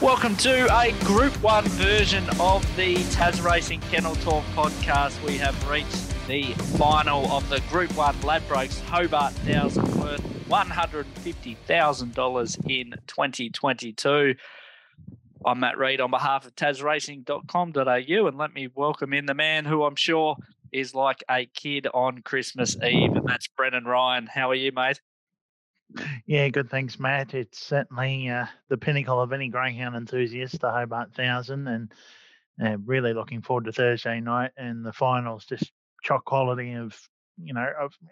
Welcome to a Group 1 version of the Taz Racing Kennel Talk podcast. We have reached the final of the Group 1 Ladbrokes Hobart Thousand, worth $150,000 in 2022. I'm Matt Reid on behalf of tazracing.com.au, and let me welcome in the man who I'm sure is like a kid on Christmas Eve, and that's Brennan Ryan. How are you, mate? Yeah, good. Thanks, Matt. It's certainly the pinnacle of any greyhound enthusiast, the Hobart Thousand, and really looking forward to Thursday night and the finals. Just chock quality of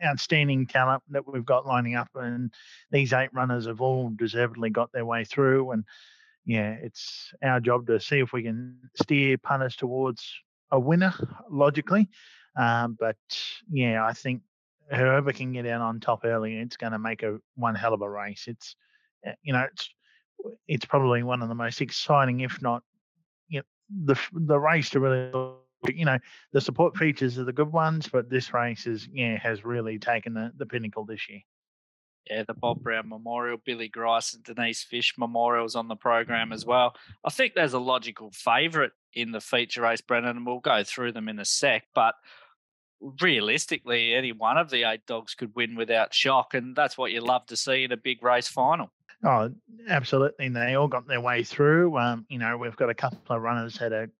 outstanding talent that we've got lining up, and these 8 runners have all deservedly got their way through. And yeah, it's our job to see if we can steer punters towards a winner logically. But yeah, I think whoever can get out on top early, it's going to make one hell of a race. It's, it's probably one of the most exciting, if not, the race to really, the support features are the good ones, but this race has really taken the pinnacle this year. Yeah, the Bob Brown Memorial, Billy Grice and Denise Fish Memorials on the program as well. I think there's a logical favourite in the feature race, Brennan, and we'll go through them in a sec, but realistically, any one of the 8 dogs could win without shock, and that's what you love to see in a big race final. Oh, absolutely. And they all got their way through. We've got a couple of runners that are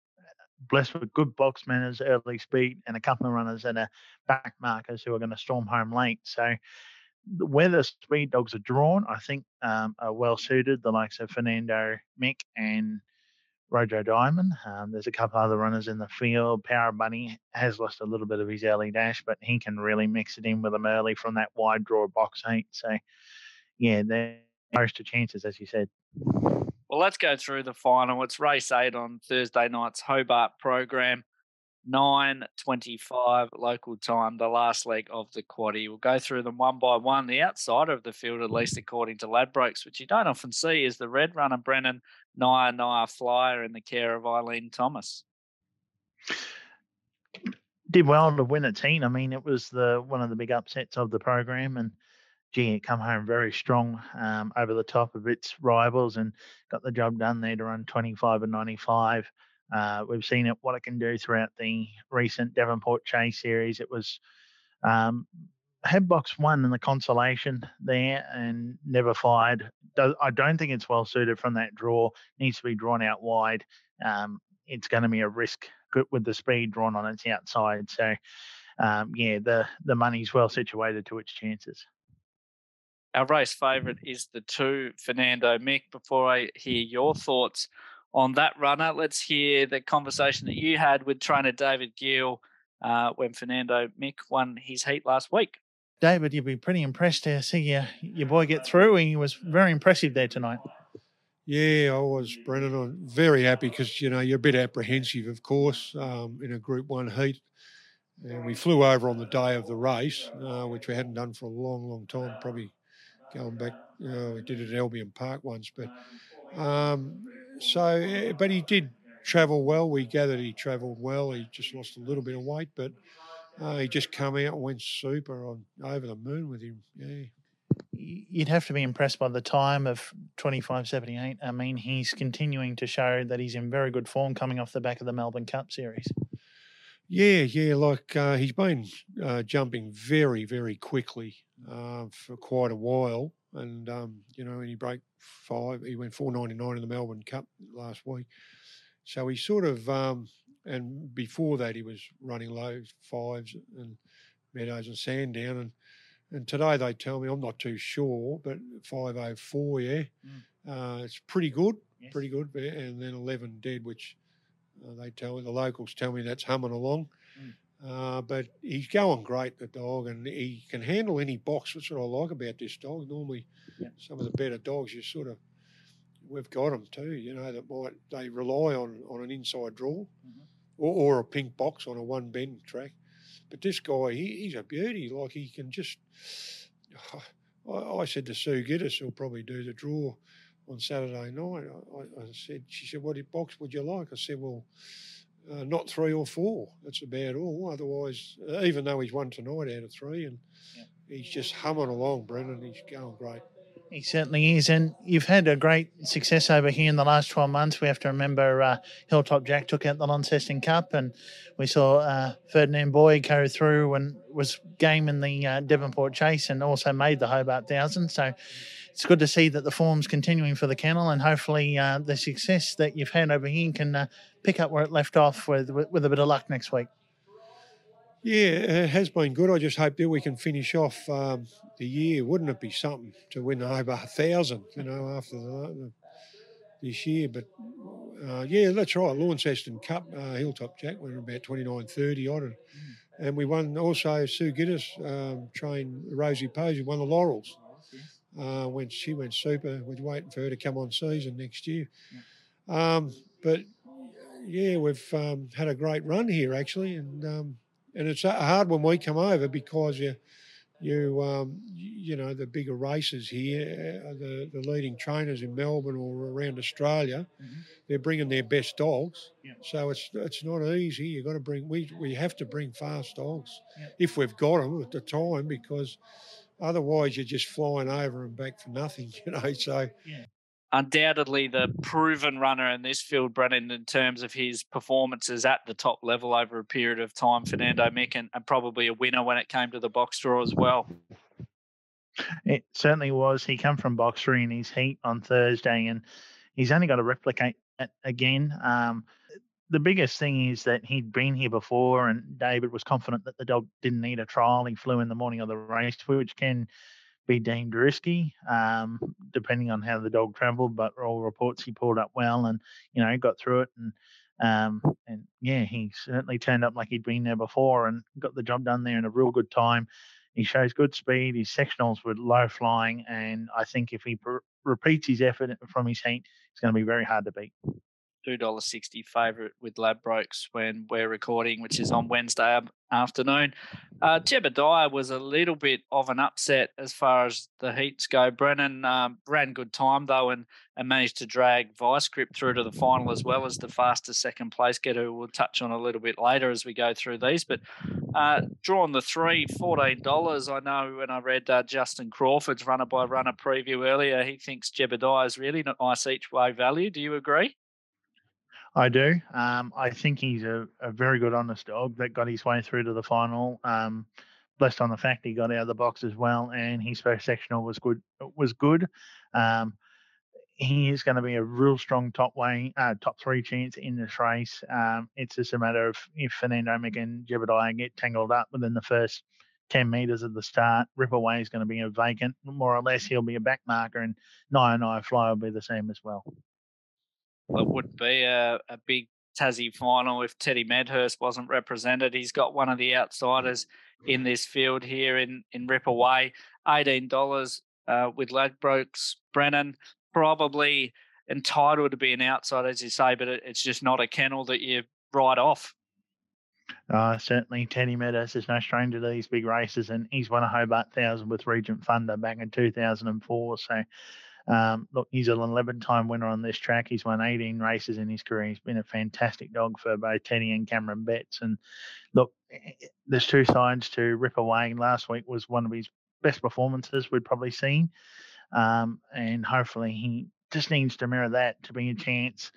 blessed with good box manners, early speed, and a couple of runners that are back markers who are going to storm home late. So where the speed dogs are drawn, I think are well-suited, the likes of Fernando Mick and Rojo Diamond. There's a couple other runners in the field. Power Bunny has lost a little bit of his early dash, but he can really mix it in with them early from that wide draw box 8. So, yeah, they're close to chances, as you said. Well, let's go through the final. It's race 8 on Thursday night's Hobart program, 9:25 local time, the last leg of the quaddie. We'll go through them one by one. The outsider of the field, at least according to Ladbrokes, which you don't often see, is the red runner, Brennan, Nia Nia Flyer, in the care of Eileen Thomas. Did well to win a teen. I mean, it was one of the big upsets of the program, and gee, it come home very strong over the top of its rivals and got the job done there to run 25 and 95. We've seen what it can do throughout the recent Devonport Chase series. It was had box 1 in the consolation there and never fired. I don't think it's well suited from that draw. Needs to be drawn out wide. It's going to be a risk with the speed drawn on its outside. So, the money's well situated to its chances. Our race favourite is the 2, Fernando Mick. Before I hear your thoughts on that runner, let's hear the conversation that you had with trainer David Gill when Fernando Mick won his heat last week. David, you'd be pretty impressed to see your boy get through. He was very impressive there tonight. Yeah, I was, Brendan. I'm very happy because, you're a bit apprehensive, of course, in a Group 1 heat. And we flew over on the day of the race, which we hadn't done for a long, long time, probably going back. We did it at Albion Park once. But he did travel well. We gathered he travelled well. He just lost a little bit of weight, but he just came out and went super. I'm over the moon with him. Yeah. You'd have to be impressed by the time of 25.78. I mean, he's continuing to show that he's in very good form coming off the back of the Melbourne Cup series. Yeah, he's been jumping very, very quickly for quite a while. And, when he broke 5, he went 4.99 in the Melbourne Cup last week. So he sort of, and before that he was running low 5s and Meadows and Sandown. And today they tell me, I'm not too sure, but 5.04, yeah. Mm. It's pretty good, yes. Pretty good. And then 11 dead, which they tell me, the locals tell me that's humming along. Mm. But he's going great, the dog, and he can handle any box. That's what I like about this dog. Normally, Some of the better dogs, we've got them too, that they rely on an inside draw, mm-hmm, or a pink box on a one bend track. But this guy, he's a beauty. Like, he can just, I said to Sue Giddis, he'll probably do the draw on Saturday night. She said, what box would you like? I said, well, not 3 or 4. That's about all. Otherwise, even though he's won tonight out of 3, and he's just humming along, Brendan. He's going great. He certainly is, and you've had a great success over here in the last 12 months. We have to remember Hilltop Jack took out the Launceston Cup, and we saw Ferdinand Boyd go through and was game in the Devonport Chase and also made the Hobart Thousand. So it's good to see that the form's continuing for the kennel, and hopefully the success that you've had over here can pick up where it left off with a bit of luck next week. Yeah, it has been good. I just hope that we can finish off the year. Wouldn't it be something to win the Hobart Thousand, you know, after this year? But, yeah, that's right, Launceston Cup, Hilltop Jack, we were about 29-30-odd. And we won also Sue Giddis, trained Rosie Posey, won the Laurels. When she went super, we're waiting for her to come on season next year. But, yeah, we've had a great run here, actually, and it's hard when we come over because you know, the bigger races here, the leading trainers in Melbourne or around Australia, they're bringing their best dogs. Yeah. So it's not easy. You've got to bring we have to bring fast dogs if we've got them at the time, because otherwise you're just flying over and back for nothing, you know. So. Yeah. Undoubtedly the proven runner in this field, Brennan, in terms of his performances at the top level over a period of time, Fernando Mick, and probably a winner when it came to the box draw as well. It certainly was. He come from Boxery in his heat on Thursday, and he's only got to replicate that again. The biggest thing is that he'd been here before, and David was confident that the dog didn't need a trial. He flew in the morning of the race, which can be deemed risky, depending on how the dog travelled, but all reports he pulled up well and, you know, got through it. And yeah, he certainly turned up like he'd been there before and got the job done there in a real good time. He shows good speed. His sectionals were low flying, and I think if he repeats his effort from his heat, it's going to be very hard to beat. $2.60 favourite with Ladbrokes when we're recording, which is on Wednesday afternoon. Jebediah was a little bit of an upset as far as the heats go. Brennan ran good time, though, and managed to drag Vice Grip through to the final, as well as the fastest second place getter, who we'll touch on a little bit later as we go through these. But drawing the three, $14. I know when I read Justin Crawford's runner-by-runner preview earlier, he thinks Jebediah is really nice each way value. Do you agree? I do. I think he's a very good, honest dog that got his way through to the final. Blessed on the fact he got out of the box as well, and his first sectional was good. He is going to be a real strong top three chance in this race. It's just a matter of if Fernando Mick and Jebediah get tangled up within the first 10 metres of the start. Rip Away is going to be a vacant, more or less. He'll be a back marker, and Nia Nia Flyer will be the same as well. Well, it would be a big Tassie final if Teddy Medhurst wasn't represented. He's got one of the outsiders in this field here in Rip Away. $18 with Ladbrokes. Brennan, probably entitled to be an outsider, as you say, but it's just not a kennel that you write off. Certainly, Teddy Medhurst is no stranger to these big races, and he's won a Hobart Thousand with Regent Funder back in 2004, so... look, he's an 11-time winner on this track. He's won 18 races in his career. He's been a fantastic dog for both Teddy and Cameron Betts. And, look, there's two sides to Rip Away. Last week was one of his best performances we'd probably seen. And hopefully he just needs to mirror that to be a chance.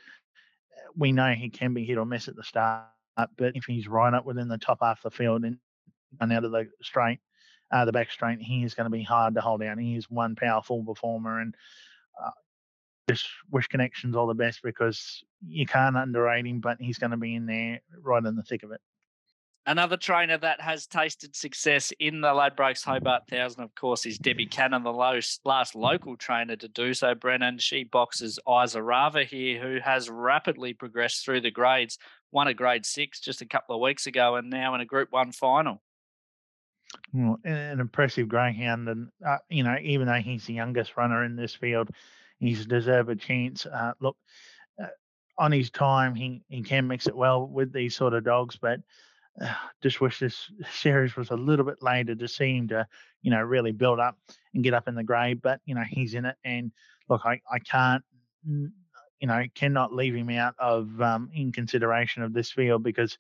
We know he can be hit or miss at the start, but if he's right up within the top half of the field and out of the straight, the back straight, he is going to be hard to hold down. He is one powerful performer, and just wish Connections all the best, because you can't underrate him, but he's going to be in there right in the thick of it. Another trainer that has tasted success in the Ladbrokes Hobart Thousand, of course, is Debbie Cannon, the last local trainer to do so, Brennan. She boxes Isa Rava here, who has rapidly progressed through the grades, won a grade 6 just a couple of weeks ago, and now in a Group 1 final. Well, an impressive greyhound, and you know, even though he's the youngest runner in this field, he's deserved a chance. Look, on his time, he can mix it well with these sort of dogs, but just wish this series was a little bit later to see him to, you know, really build up and get up in the grade. But you know, he's in it, and look, I can't, you know, cannot leave him out of in consideration of this field, because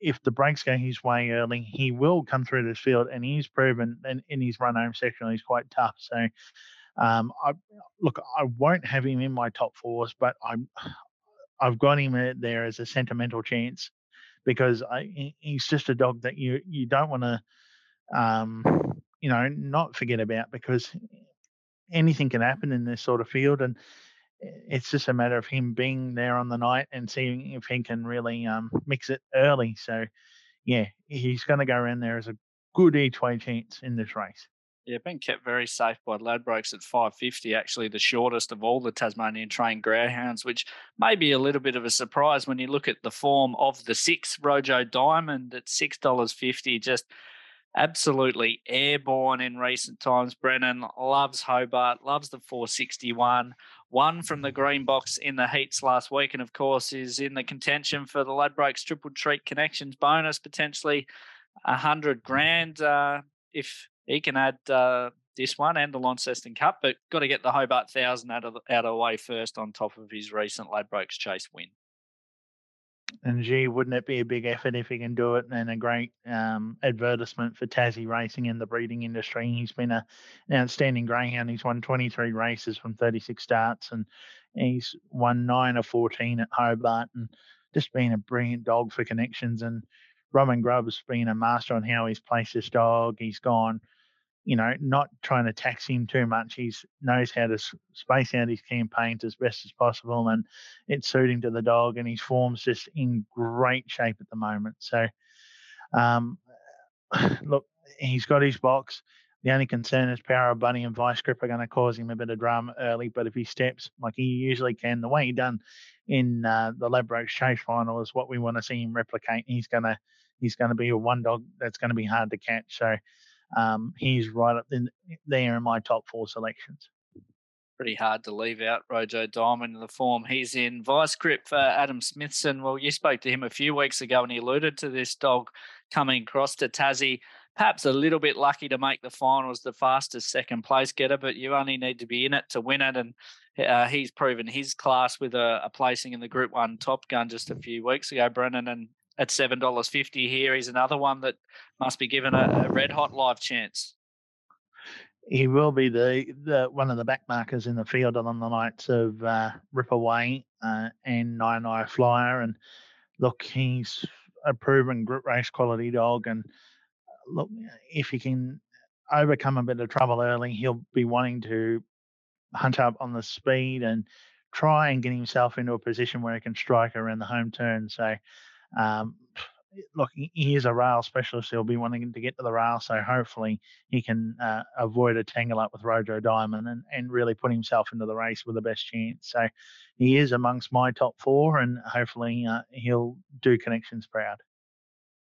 if the breaks go his way early, he will come through this field, and he's proven in his run home section he's quite tough. So I won't have him in my top fours, but I've got him there as a sentimental chance because he's just a dog that you don't want to, not forget about, because anything can happen in this sort of field, and it's just a matter of him being there on the night and seeing if he can really mix it early. So, yeah, he's going to go around there as a good each-way chance in this race. Yeah, been kept very safe by Ladbrokes at 550, actually the shortest of all the Tasmanian trained greyhounds, which may be a little bit of a surprise when you look at the form of the six, Rojo Diamond at $6.50, just absolutely airborne in recent times. Brennan loves Hobart, loves the 461, won from the green box in the heats last week, and of course is in the contention for the Ladbrokes Triple Treat Connections bonus, potentially $100,000 if he can add this one and the Launceston Cup, but got to get the Hobart 1000 out of the way first on top of his recent Ladbrokes Chase win. And gee, wouldn't it be a big effort if he can do it, and a great advertisement for Tassie Racing and the breeding industry. He's been an outstanding greyhound. He's won 23 races from 36 starts, and he's won 9 of 14 at Hobart, and just been a brilliant dog for connections. And Roman Grubb's been a master on how he's placed this dog. He's gone, not trying to tax him too much. He knows how to space out his campaigns as best as possible, and it's suiting to the dog, and his form's just in great shape at the moment. So, look, he's got his box. The only concern is Power of Bunny and Vice Grip are going to cause him a bit of drama early, but if he steps like he usually can, the way he done in the Ladbrokes Chase final is what we want to see him replicate. He's going to be a one dog that's going to be hard to catch. So he's right up there in my top four selections. Pretty hard to leave out Rojo Diamond in the form he's in. Vice Grip for Adam Smithson. Well, you spoke to him a few weeks ago and he alluded to this dog coming across to Tassie. Perhaps a little bit lucky to make the finals, the fastest second place getter, but you only need to be in it to win it. And he's proven his class with a placing in the Group 1 Top Gun just a few weeks ago, Brennan. And at $7.50 here, he's another one that must be given a red-hot live chance. He will be the one of the backmarkers in the field on the nights of Rip Away and Nia Nia Flyer. And, look, he's a proven group race quality dog, and look, if he can overcome a bit of trouble early, he'll be wanting to hunt up on the speed and try and get himself into a position where he can strike around the home turn. So, look, he is a rail specialist. He'll be wanting to get to the rail, so hopefully he can avoid a tangle up with Rojo Diamond and really put himself into the race with the best chance. So he is amongst my top four, and hopefully he'll do connections proud.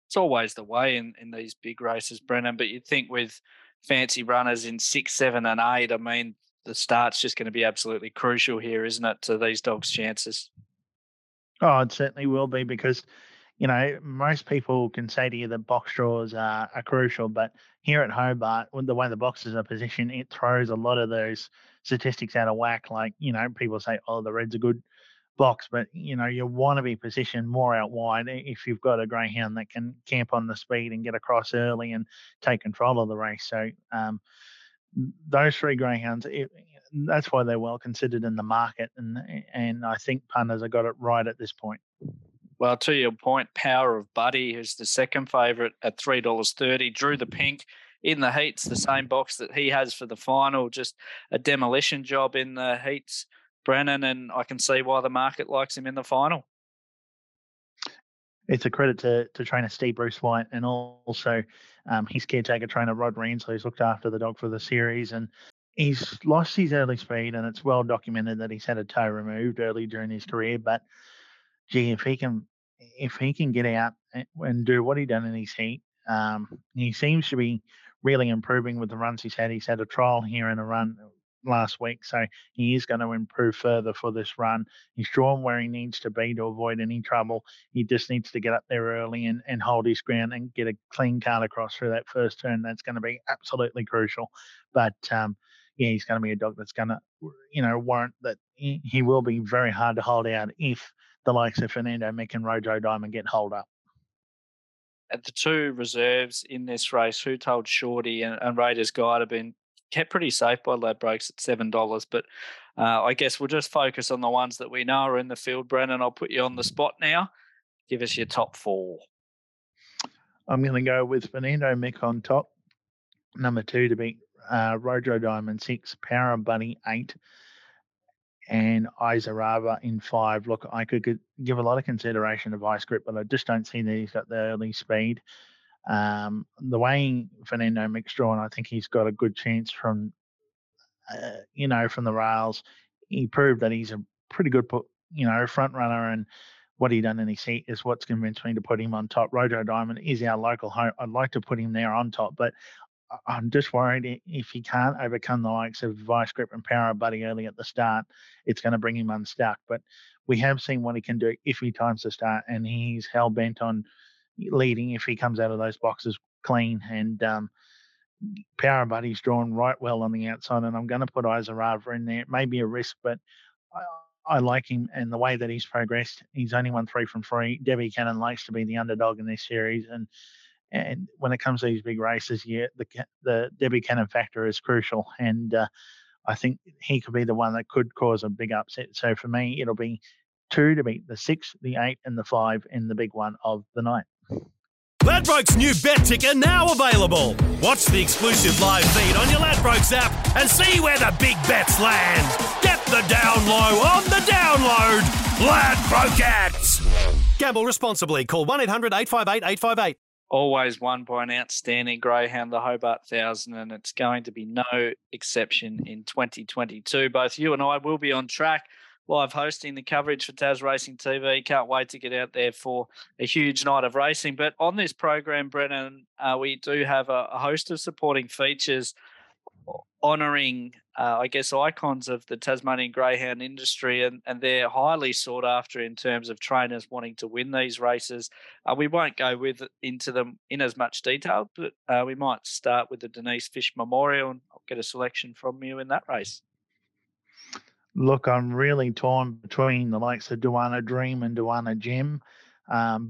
It's always the way in these big races, Brennan, but you'd think with fancy runners in 6, 7 and 8, I mean, the start's just going to be absolutely crucial here, isn't it, to these dogs' chances? Oh, it certainly will be, because, most people can say to you that box draws are crucial, but here at Hobart, with the way the boxes are positioned, it throws a lot of those statistics out of whack. Like, people say, oh, the Reds are good box, but you want to be positioned more out wide if you've got a greyhound that can camp on the speed and get across early and take control of the race. So those three greyhounds, that's why they're well considered in the market, and I think punters have got it right at this point. Well, to your point, Power of Buddy, who's the second favourite at $3.30, drew the pink in the heats, the same box that he has for the final, just a demolition job in the heats, Brennan, and I can see why the market likes him in the final. It's a credit to trainer Steve Bruce White, and also his caretaker trainer Rod Ransley, who's looked after the dog for the series, and he's lost his early speed, and it's well documented that he's had a toe removed early during his career. But gee, if he can get out and do what he done in his heat, he seems to be really improving with the runs he's had. He's had a trial here and a run last week, so he is going to improve further for this run. He's drawn where he needs to be to avoid any trouble. He just needs to get up there early and hold his ground and get a clean card across through that first turn. That's going to be absolutely crucial. But yeah, he's going to be a dog that's going to warrant that he will be very hard to hold out if the likes of Fernando Mick and Rojo Diamond get hold up. At the two reserves in this race, Who Told Shorty and Raiders Guide have been kept pretty safe by Ladbrokes at $7. But I guess we'll just focus on the ones that we know are in the field, Brennan. I'll put you on the spot now. Give us your top four. I'm going to go with Fernando Mick on top. Number two to beat Rojo Diamond 6, Power Bunny 8, and Isa Rava in 5. Look, I could give a lot of consideration to Vice Grip, but I just don't see that he's got the early speed. The way Fernando Mick's drawn, I think he's got a good chance from, from the rails. He proved that he's a pretty good, front runner, and what he done in his heat is what's convinced me to put him on top. Rojo Diamond is our local home. I'd like to put him there on top, but I'm just worried if he can't overcome the likes of Vice Grip and Power Buddy early at the start, it's going to bring him unstuck. But we have seen what he can do if he times the start, and he's hell bent on leading if he comes out of those boxes clean. And Power Buddy's drawn right well on the outside, and I'm going to put Isa Rava in there. It may be a risk, but I like him, and the way that he's progressed, he's only won 3 from 3. Debbie Cannon likes to be the underdog in this series, and when it comes to these big races, yeah, the Debbie Cannon factor is crucial, and I think he could be the one that could cause a big upset. So for me, it'll be 2 to beat the 6, the 8, and the 5 in the big one of the night. Ladbrokes' new bet ticker now available. Watch the exclusive live feed on your Ladbrokes app and see where the big bets land. Get the down low on the download. Ladbrokes. Gamble responsibly. Call 1-800-858-858. Always won by an outstanding greyhound, the Hobart Thousand, and it's going to be no exception in 2022. Both you and I will be on track, live hosting the coverage for Taz Racing TV. Can't wait to get out there for a huge night of racing. But on this program, Brennan, we do have a host of supporting features honouring, icons of the Tasmanian greyhound industry, and they're highly sought after in terms of trainers wanting to win these races. We won't go into them in as much detail, but we might start with the Denise Fish Memorial, and I'll get a selection from you in that race. Look, I'm really torn between the likes of Duana Dream and Duana Gem.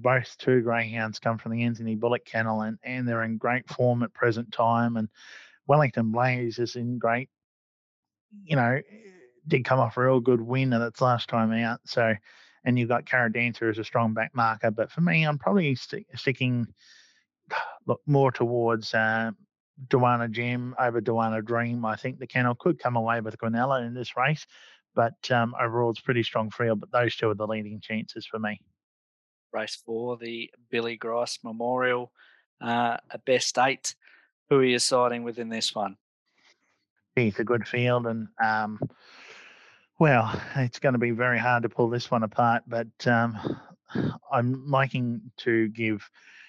Both two greyhounds come from the Anthony Bullock Kennel, and they're in great form at present time. And Wellington Blaze is in great, did come off a real good win at its last time out. So, and you've got Cara Dancer as a strong back marker. But for me, I'm probably sticking more towards Duana Gem over Duana Dream. I think the kennel could come away with Guanella in this race, but overall it's pretty strong field, but those two are the leading chances for me. Race 4, the Billy Grice Memorial, a best 8. Who are you siding with in this one? It's a good field, and it's going to be very hard to pull this one apart, but I'm liking to give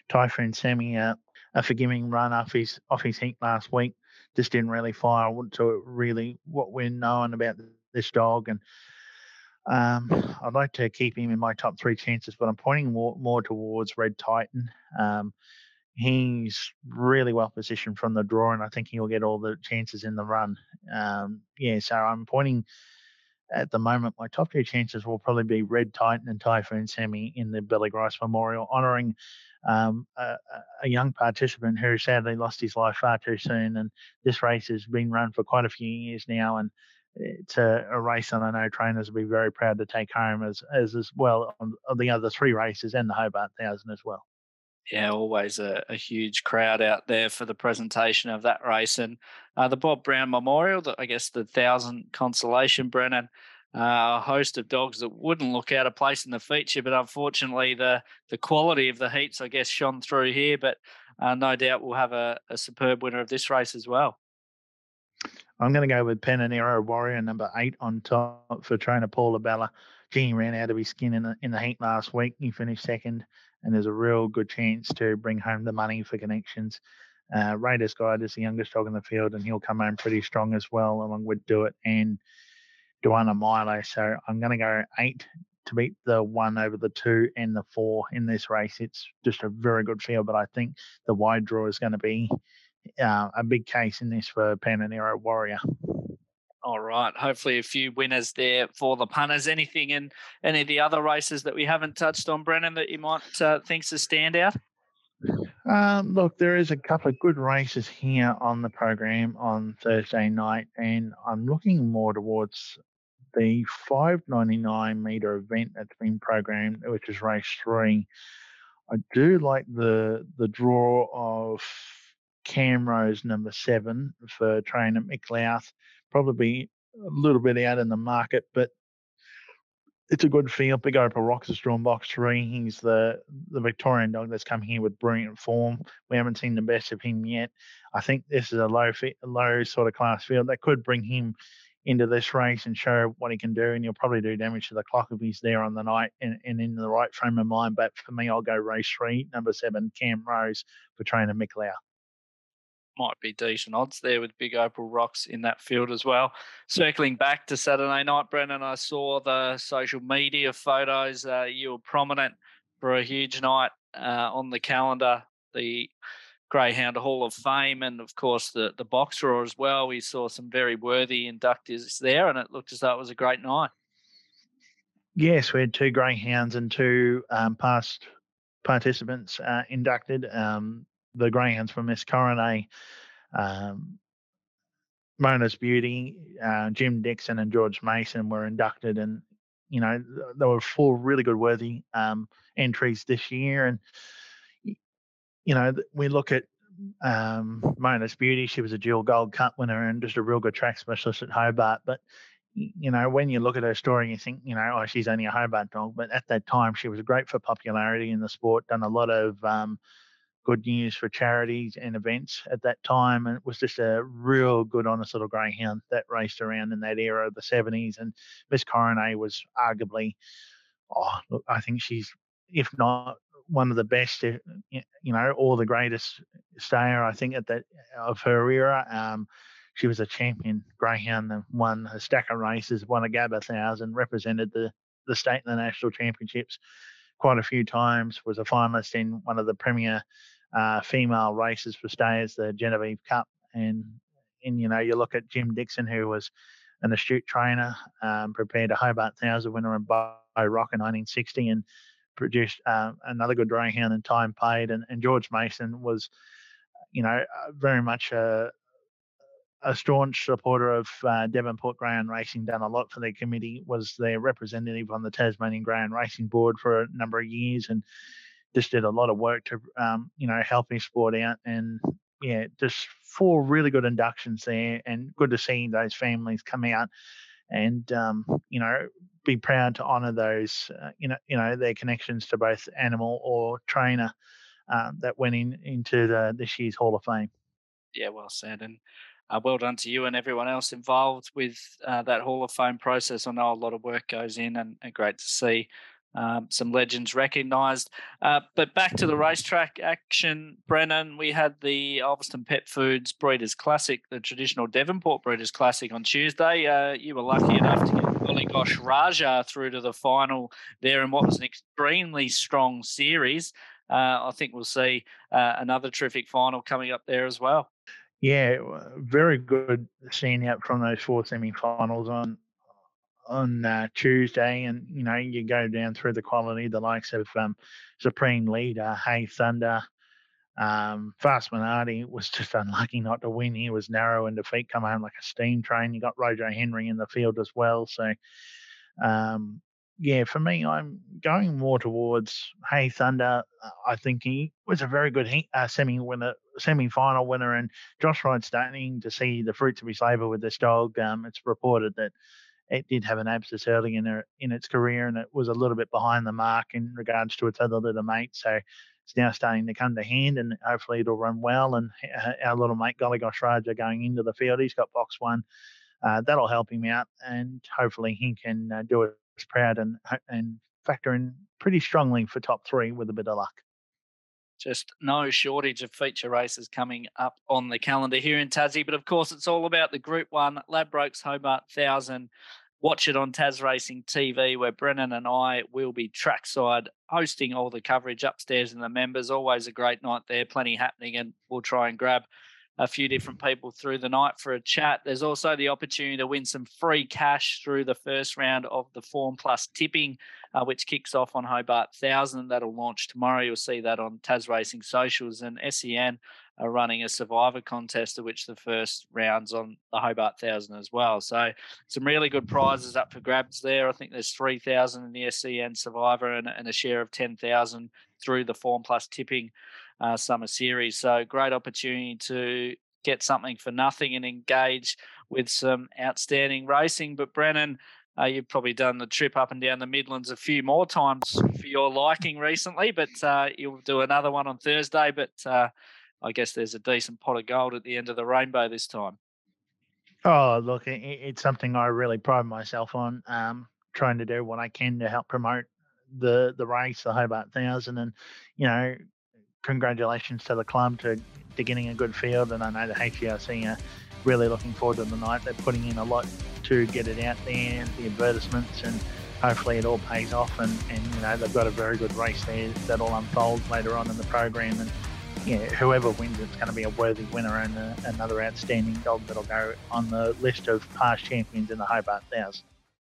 Typhoon Sammy a forgiving run off his heat last week. Just didn't really fire to really what we're knowing about this dog, and I'd like to keep him in my top 3 chances, but I'm pointing more towards Red Titan. He's really well positioned from the draw, and I think he'll get all the chances in the run. So I'm pointing at the moment, my top 2 chances will probably be Red Titan and Typhoon Sammy in the Billy Grice Memorial, honouring a young participant who sadly lost his life far too soon. And this race has been run for quite a few years now, and it's a race that I know trainers will be very proud to take home as well on the other 3 races and the Hobart Thousand as well. Yeah, always a huge crowd out there for the presentation of that race. And the Bob Brown Memorial, the Thousand Consolation, Brennan, a host of dogs that wouldn't look out of place in the feature, but unfortunately the quality of the heats, shone through here, but no doubt we'll have a superb winner of this race as well. I'm going to go with Panenero Warrior, number 8 on top for trainer Paul Labella. Gee, he ran out of his skin in the heat last week. He finished 2nd, and there's a real good chance to bring home the money for connections. Raiders Guide is the youngest dog in the field, and he'll come home pretty strong as well, along with Do It and Duana Milo. So I'm going to go 8 to beat the 1 over the 2 and the 4 in this race. It's just a very good field, but I think the wide draw is going to be a big case in this for Panenero Warrior. All right. Hopefully a few winners there for the punters. Anything in any of the other races that we haven't touched on, Brennan, that you might think's a standout? Look, there is a couple of good races here on the program on Thursday night, and I'm looking more towards the 599 metre event that's been programmed, which is race 3. I do like the draw of Cam Rose, number 7 for trainer Mick Louth. Probably a little bit out in the market, but it's a good field. Big Opera Rocks is drawn box 3. He's the Victorian dog that's come here with brilliant form. We haven't seen the best of him yet. I think this is a low sort of class field that could bring him into this race and show what he can do, and he'll probably do damage to the clock if he's there on the night and in the right frame of mind. But for me, I'll go race 3, number 7, Cam Rose for trainer Mick Louth. Might be decent odds there with Big Opal Rocks in that field as well. Circling back to Saturday night, Brendan, I saw the social media photos. You were prominent for a huge night on the calendar, the Greyhound Hall of Fame, and of course the box draw as well. We saw some very worthy inductees there, and it looked as though it was a great night. Yes, we had 2 greyhounds and 2 past participants inducted. The greyhounds from Miss Coronet, Mona's Beauty, Jim Dixon and George Mason were inducted, and you know they were 4 really good worthy entries this year. And you know, we look at Mona's Beauty. She was a dual Gold Cup winner and just a real good track specialist at Hobart. But you know, when you look at her story, you think, you know, oh, she's only a Hobart dog. But at that time, she was great for popularity in the sport. Done a lot of good news for charities and events at that time, and it was just a real good, honest little greyhound that raced around in that era of the 70s. And Miss Coronet was arguably, oh, look, I think she's, if not one of the best, you know, or the greatest stayer, I think, at that of her era. She was a champion greyhound that won a stack of races, won a Gabba 1000, represented the state and the national championships quite a few times, was a finalist in one of the premier female races for stayers, the Genevieve Cup. And you know, you look at Jim Dixon, who was an astute trainer, prepared a Hobart 1000 winner in Bow Rock in 1960 and produced another good greyhound in Time Paid. And George Mason was, you know, very much a staunch supporter of Devonport Greyhound Racing, done a lot for their committee, was their representative on the Tasmanian Greyhound Racing Board for a number of years, and just did a lot of work to, you know, help his sport out. And, yeah, just 4 really good inductions there, and good to see those families come out and, you know, be proud to honour those, you know, their connections to both animal or trainer that went into this year's Hall of Fame. Yeah, well said. And well done to you and everyone else involved with that Hall of Fame process. I know a lot of work goes in, and great to see some legends recognised. But back to the racetrack action, Brennan, we had the Ulverston Pet Foods Breeders' Classic, the traditional Devonport Breeders' Classic on Tuesday. You were lucky enough to get Holy Gosh Raja through to the final there in what was an extremely strong series. I think we'll see another terrific final coming up there as well. Yeah, very good standout from those 4 semi-finals on Tuesday. And, you know, you go down through the quality, the likes of Supreme Leader, Hey Thunder, Fast Minardi was just unlucky not to win. He was narrow in defeat, come home like a steam train. You got Rojo Henry in the field as well. So, yeah, for me, I'm going more towards Hey Thunder. I think he was a very good semi-final winner, and Josh Wright's starting to see the fruits of his labour with this dog. It's reported that it did have an abscess early in its career, and it was a little bit behind the mark in regards to its other little mate. So it's now starting to come to hand, and hopefully it'll run well. And our little mate, Golly Gosh Raja, going into the field, he's got box 1. That'll help him out, and hopefully he can do it proud and factor in pretty strongly for top 3 with a bit of luck. Just no shortage of feature races coming up on the calendar here in Tassie, but of course it's all about the Group 1 Ladbrokes Hobart 1000. Watch it on Taz Racing TV, where Brennan and I will be trackside hosting all the coverage upstairs in the members. Always a great night there, plenty happening, and we'll try and grab a few different people through the night for a chat. There's also the opportunity to win some free cash through the first round of the Form Plus tipping, which kicks off on Hobart 1000. That'll launch tomorrow. You'll see that on Taz Racing socials, and SEN are running a survivor contest, of which the first round's on the Hobart 1000 as well. So some really good prizes up for grabs there. I think there's 3,000 in the SEN survivor and a share of 10,000 through the Form Plus tipping summer series. So great opportunity to get something for nothing and engage with some outstanding racing. But Brennan, you've probably done the trip up and down the Midlands a few more times for your liking recently, but you'll do another one on Thursday. But I guess there's a decent pot of gold at the end of the rainbow this time. Oh, look, it's something I really pride myself on, trying to do what I can to help promote the race, the Hobart 1000. And, you know, congratulations to the club to getting a good field. And I know the HGRC are really looking forward to the night. They're putting in a lot to get it out there, the advertisements, and hopefully it all pays off. And you know, they've got a very good race there that'll unfold later on in the program. And, yeah, whoever wins, it's going to be a worthy winner and another outstanding gold that'll go on the list of past champions in the Hobart 1000.